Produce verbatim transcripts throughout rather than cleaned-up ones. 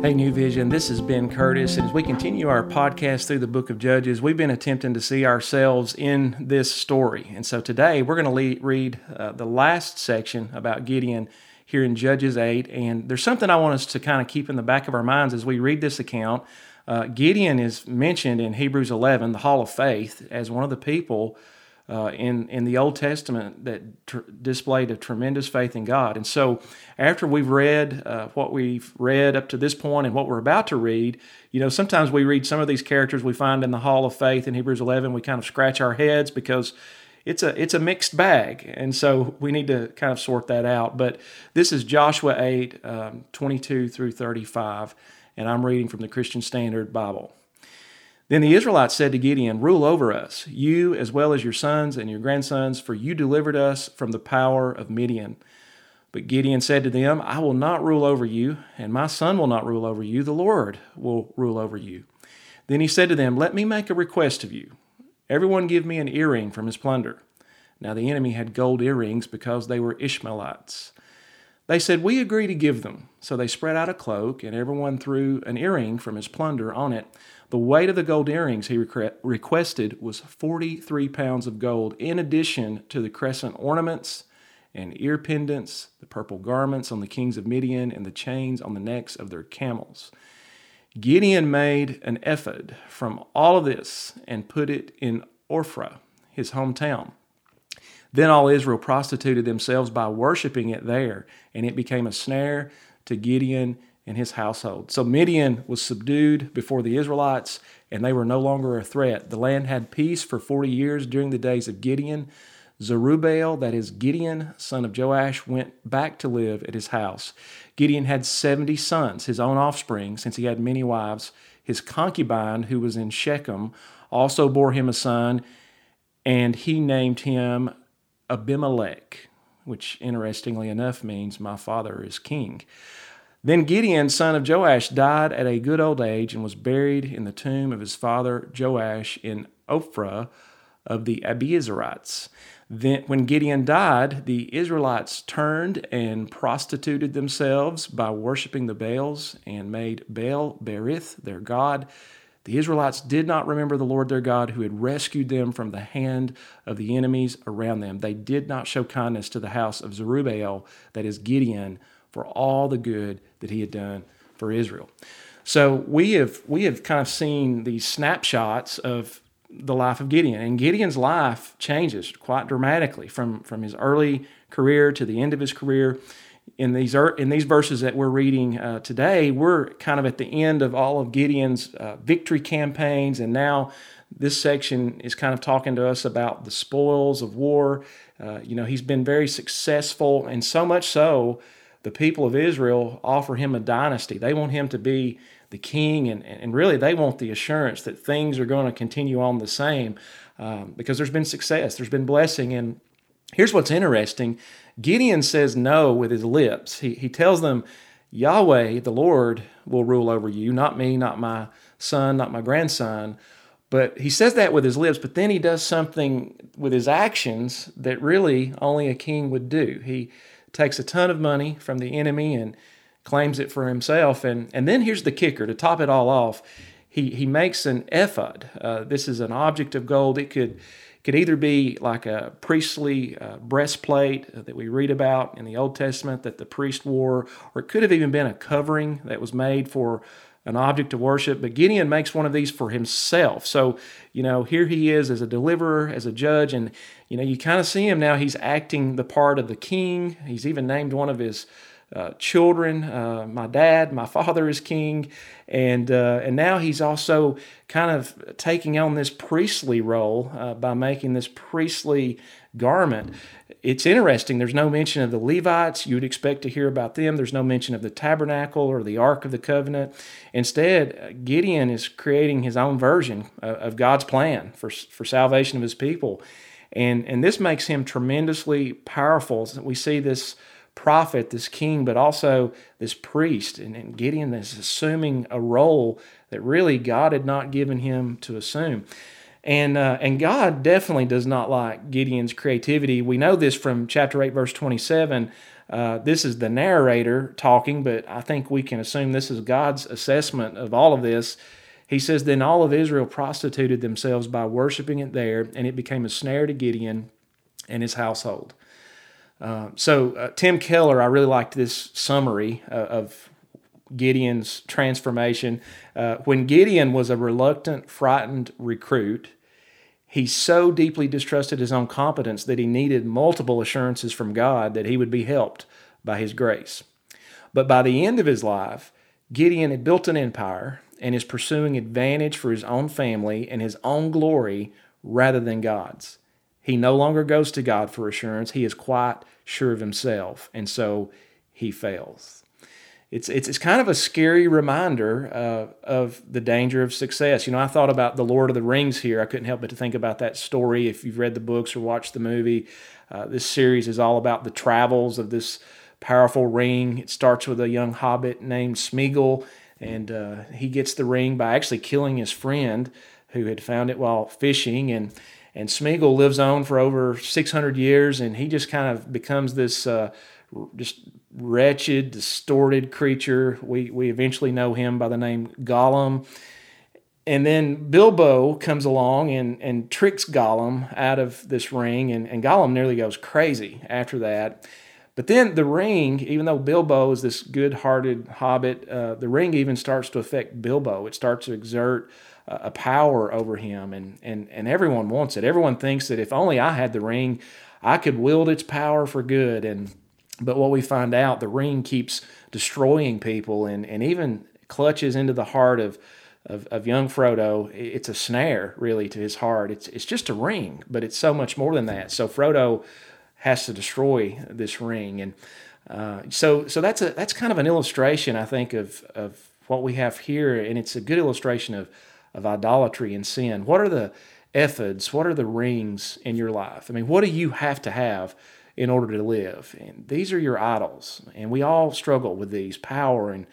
Hey, New Vision, this is Ben Curtis, and as we continue our podcast through the book of Judges, we've been attempting to see ourselves in this story. And so today we're going to le- read uh, the last section about Gideon here in Judges eight, and there's something I want us to kind of keep in the back of our minds as we read this account. Uh, Gideon is mentioned in Hebrews eleven, the Hall of Faith, as one of the people Uh, in, in the Old Testament that tr- displayed a tremendous faith in God. And so after we've read uh, what we've read up to this point and what we're about to read, you know, sometimes we read some of these characters we find in the Hall of Faith in Hebrews eleven, we kind of scratch our heads because it's a it's a mixed bag. And so we need to kind of sort that out. But this is Joshua eight, um, twenty-two through thirty-five, and I'm reading from the Christian Standard Bible. Then the Israelites said to Gideon, "Rule over us, you as well as your sons and your grandsons, for you delivered us from the power of Midian." But Gideon said to them, "I will not rule over you, and my son will not rule over you. The Lord will rule over you." Then he said to them, "Let me make a request of you. Everyone give me an earring from his plunder." Now the enemy had gold earrings because they were Ishmaelites. They said, "We agree to give them." So they spread out a cloak, and everyone threw an earring from his plunder on it. The weight of the gold earrings he requ- requested was forty-three pounds of gold, in addition to the crescent ornaments and ear pendants, the purple garments on the kings of Midian, and the chains on the necks of their camels. Gideon made an ephod from all of this and put it in Ophrah, his hometown. Then all Israel prostituted themselves by worshiping it there, and it became a snare to Gideon and his household. So Midian was subdued before the Israelites, and they were no longer a threat. The land had peace for forty years during the days of Gideon. Zerubbabel, that is Gideon, son of Joash, went back to live at his house. Gideon had seventy sons, his own offspring, since he had many wives. His concubine, who was in Shechem, also bore him a son, and he named him Abimelech, which interestingly enough means "my father is king." Then Gideon, son of Joash, died at a good old age and was buried in the tomb of his father Joash in Ophrah of the Abiezrites. Then, when Gideon died, the Israelites turned and prostituted themselves by worshiping the Baals and made Baal Berith their god. The Israelites did not remember the Lord their God, who had rescued them from the hand of the enemies around them. They did not show kindness to the house of Zerubbabel, that is Gideon, for all the good that he had done for Israel. So we have we have kind of seen these snapshots of the life of Gideon. And Gideon's life changes quite dramatically from, from his early career to the end of his career. In these in these verses that we're reading uh, today, we're kind of at the end of all of Gideon's uh, victory campaigns, and now this section is kind of talking to us about the spoils of war. Uh, you know, he's been very successful, and so much so, the people of Israel offer him a dynasty. They want him to be the king, and, and really they want the assurance that things are going to continue on the same um, because there's been success, there's been blessing, and here's what's interesting. Gideon says no with his lips. He he tells them, "Yahweh, the Lord, will rule over you, not me, not my son, not my grandson." But he says that with his lips, but then he does something with his actions that really only a king would do. He takes a ton of money from the enemy and claims it for himself. And, and then here's the kicker, to top it all off, he, he makes an ephod. Uh, this is an object of gold. It could... could either be like a priestly uh, breastplate that we read about in the Old Testament that the priest wore, or it could have even been a covering that was made for an object of worship. But Gideon makes one of these for himself. So, you know, here he is as a deliverer, as a judge, and, you know, you kind of see him now. He's acting the part of the king. He's even named one of his Uh, children, uh, my dad, my father is king, and uh, and now he's also kind of taking on this priestly role uh, by making this priestly garment. It's interesting, there's no mention of the Levites. You would expect to hear about them. There's no mention of the tabernacle or the Ark of the Covenant. Instead, Gideon is creating his own version of God's plan for, for salvation of his people. And, and this makes him tremendously powerful. We see this prophet, this king, but also this priest. And, and Gideon is assuming a role that really God had not given him to assume. And uh, and God definitely does not like Gideon's creativity. We know this from chapter eight, verse twenty-seven. Uh, this is the narrator talking, but I think we can assume this is God's assessment of all of this. He says, "Then all of Israel prostituted themselves by worshiping it there, and it became a snare to Gideon and his household." Uh, so uh, Tim Keller, I really liked this summary uh, of Gideon's transformation. Uh, when Gideon was a reluctant, frightened recruit, he so deeply distrusted his own competence that he needed multiple assurances from God that he would be helped by his grace. But by the end of his life, Gideon had built an empire and is pursuing advantage for his own family and his own glory rather than God's. He no longer goes to God for assurance. He is quite sure of himself, and so he fails. It's it's it's kind of a scary reminder uh, of the danger of success. You know, I thought about the Lord of the Rings here. I couldn't help but to think about that story. If you've read the books or watched the movie, uh, this series is all about the travels of this powerful ring. It starts with a young hobbit named Sméagol, and uh, he gets the ring by actually killing his friend who had found it while fishing. And and Sméagol lives on for over six hundred years, and he just kind of becomes this uh, just wretched, distorted creature. We we eventually know him by the name Gollum. And then Bilbo comes along and, and tricks Gollum out of this ring, and, and Gollum nearly goes crazy after that. But then the ring, even though Bilbo is this good-hearted hobbit, uh, the ring even starts to affect Bilbo. It starts to exert uh, a power over him, and, and, and everyone wants it. Everyone thinks that if only I had the ring, I could wield its power for good. And But what we find out, the ring keeps destroying people and, and even clutches into the heart of, of, of young Frodo. It's a snare, really, to his heart. It's it's just a ring, but it's so much more than that. So Frodo has to destroy this ring. And uh, so so that's a that's kind of an illustration, I think, of, of what we have here. And it's a good illustration of, of idolatry and sin. What are the ephods? What are the rings in your life? I mean, what do you have to have in order to live? And these are your idols, and we all struggle with these. Power, and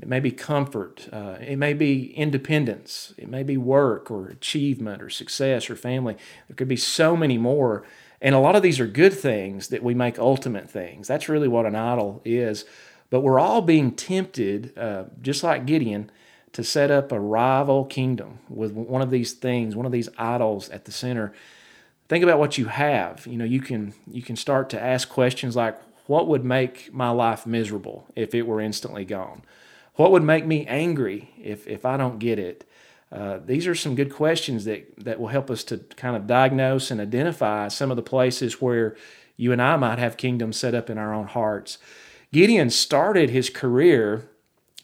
it may be comfort, uh, it may be independence, it may be work or achievement or success or family. There could be so many more, and a lot of these are good things that we make ultimate things. That's really what an idol is. But we're all being tempted, uh, just like Gideon, to set up a rival kingdom with one of these things, one of these idols at the center. Think about what you have. You know, you can you can start to ask questions like, what would make my life miserable if it were instantly gone? What would make me angry if, if I don't get it? Uh, these are some good questions that, that will help us to kind of diagnose and identify some of the places where you and I might have kingdoms set up in our own hearts. Gideon started his career,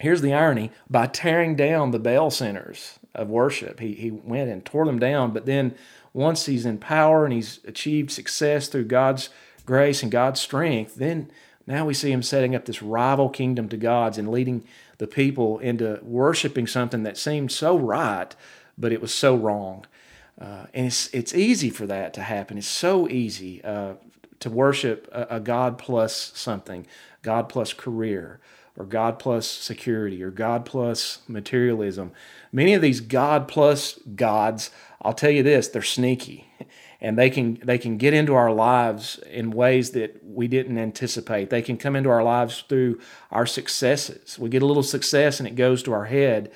here's the irony, by tearing down the Baal centers of worship. He, he went and tore them down, but then once he's in power and he's achieved success through God's grace and God's strength, then now we see him setting up this rival kingdom to God's and leading the people into worshiping something that seemed so right, but it was so wrong. Uh, and it's it's easy for that to happen. It's so easy uh, to worship a, a God plus something, God plus career, or God plus security, or God plus materialism. Many of these God plus gods, I'll tell you this, they're sneaky, and they can they can get into our lives in ways that we didn't anticipate. They can come into our lives through our successes. We get a little success and it goes to our head.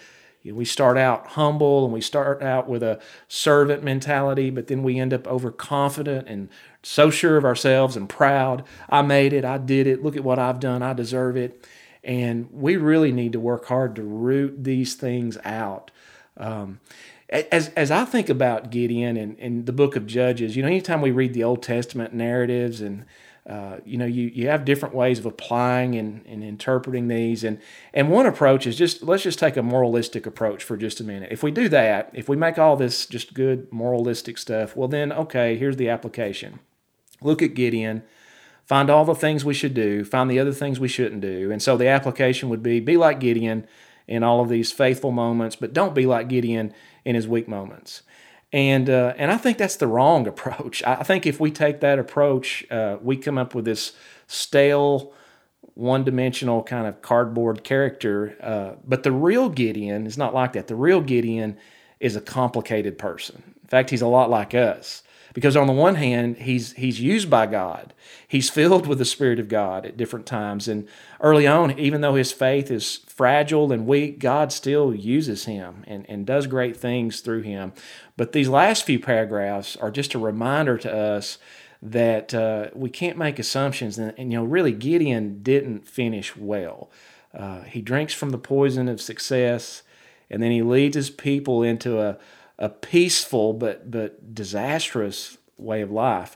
We start out humble and we start out with a servant mentality, but then we end up overconfident and so sure of ourselves and proud. I made it, I did it, look at what I've done, I deserve it. And we really need to work hard to root these things out. Um, as as I think about Gideon and, and the book of Judges, you know, anytime we read the Old Testament narratives, and uh, you know, you, you have different ways of applying and, and interpreting these. And and one approach is just, let's just take a moralistic approach for just a minute. If we do that, if we make all this just good moralistic stuff, well then, okay, here's the application. Look at Gideon. Find all the things we should do, find the other things we shouldn't do. And so the application would be, be like Gideon in all of these faithful moments, but don't be like Gideon in his weak moments. And uh, and I think that's the wrong approach. I think if we take that approach, uh, we come up with this stale, one-dimensional kind of cardboard character. Uh, but the real Gideon is not like that. The real Gideon is a complicated person. In fact, he's a lot like us. Because on the one hand, he's he's used by God. He's filled with the Spirit of God at different times. And early on, even though his faith is fragile and weak, God still uses him and, and does great things through him. But these last few paragraphs are just a reminder to us that uh, we can't make assumptions. And, and, you know, really, Gideon didn't finish well. Uh, he drinks from the poison of success, and then he leads his people into a a peaceful but but disastrous way of life.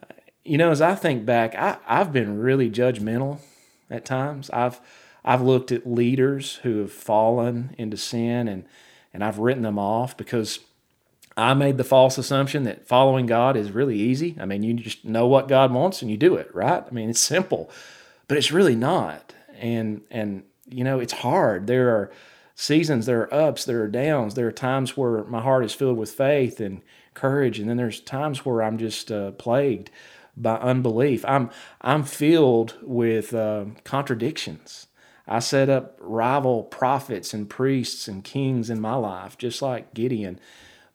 Uh, you know, as I think back, I, I've been really judgmental at times. I've I've looked at leaders who have fallen into sin, and and I've written them off because I made the false assumption that following God is really easy. I mean, you just know what God wants and you do it, right? I mean, it's simple, but it's really not. And and you know, it's hard. There are seasons, there are ups, there are downs. There are times where my heart is filled with faith and courage, and then there's times where I'm just uh, plagued by unbelief. I'm I'm filled with uh, contradictions. I set up rival prophets and priests and kings in my life, just like Gideon.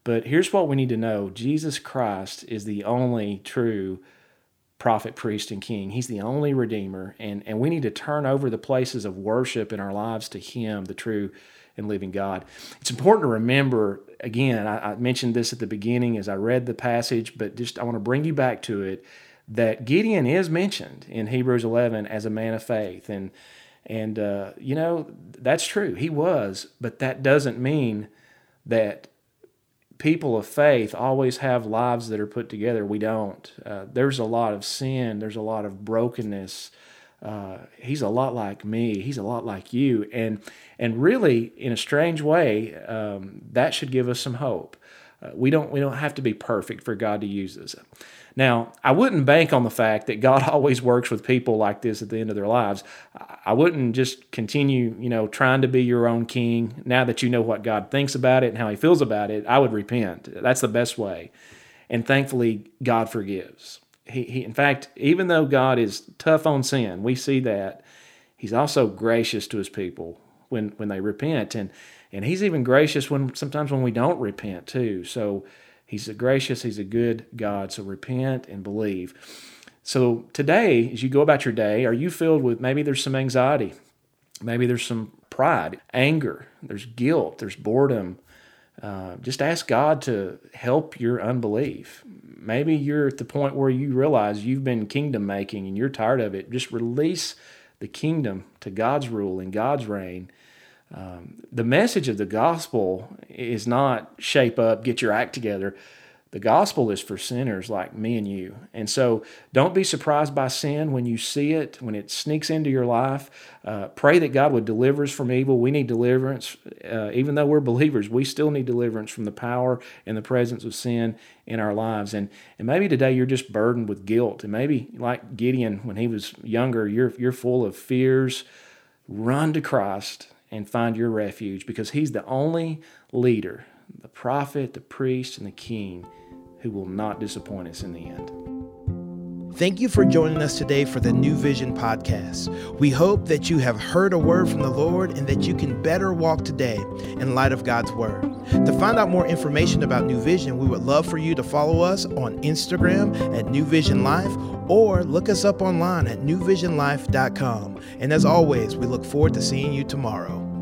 But here's what we need to know. Jesus Christ is the only true prophet, priest, and king. He's the only Redeemer, and, and we need to turn over the places of worship in our lives to Him, the true and living God. It's important to remember, again, I, I mentioned this at the beginning as I read the passage, but just I want to bring you back to it, that Gideon is mentioned in Hebrews eleven as a man of faith, and, and uh, you know, that's true. He was, but that doesn't mean that people of faith always have lives that are put together. We don't. Uh, there's a lot of sin. There's a lot of brokenness. Uh, he's a lot like me. He's a lot like you. And and really, in a strange way, um, that should give us some hope. Uh, we don't we don't have to be perfect for God to use us. Now, I wouldn't bank on the fact that God always works with people like this at the end of their lives. I wouldn't just continue, you know, trying to be your own king. Now that you know what God thinks about it and how He feels about it, I would repent. That's the best way. And thankfully, God forgives. He, he, in fact, even though God is tough on sin, we see that, He's also gracious to His people when when they repent. And and He's even gracious when sometimes when we don't repent too. So He's a gracious, He's a good God, so repent and believe. So today, as you go about your day, are you filled with, maybe there's some anxiety, maybe there's some pride, anger, there's guilt, there's boredom. Uh, just ask God to help your unbelief. Maybe you're at the point where you realize you've been kingdom making and you're tired of it. Just release the kingdom to God's rule and God's reign. Um, the message of the gospel is not shape up, get your act together. The gospel is for sinners like me and you. And so don't be surprised by sin when you see it, when it sneaks into your life. Uh, pray that God would deliver us from evil. We need deliverance. Uh, even though we're believers, we still need deliverance from the power and the presence of sin in our lives. And and maybe today you're just burdened with guilt. And maybe like Gideon when he was younger, you're you're full of fears. Run to Christ and find your refuge, because He's the only leader, the prophet, the priest, and the king who will not disappoint us in the end. Thank you for joining us today for the New Vision Podcast. We hope that you have heard a word from the Lord and that you can better walk today in light of God's word. To find out more information about New Vision, we would love for you to follow us on Instagram at New Vision Life, or look us up online at new vision life dot com. And as always, we look forward to seeing you tomorrow.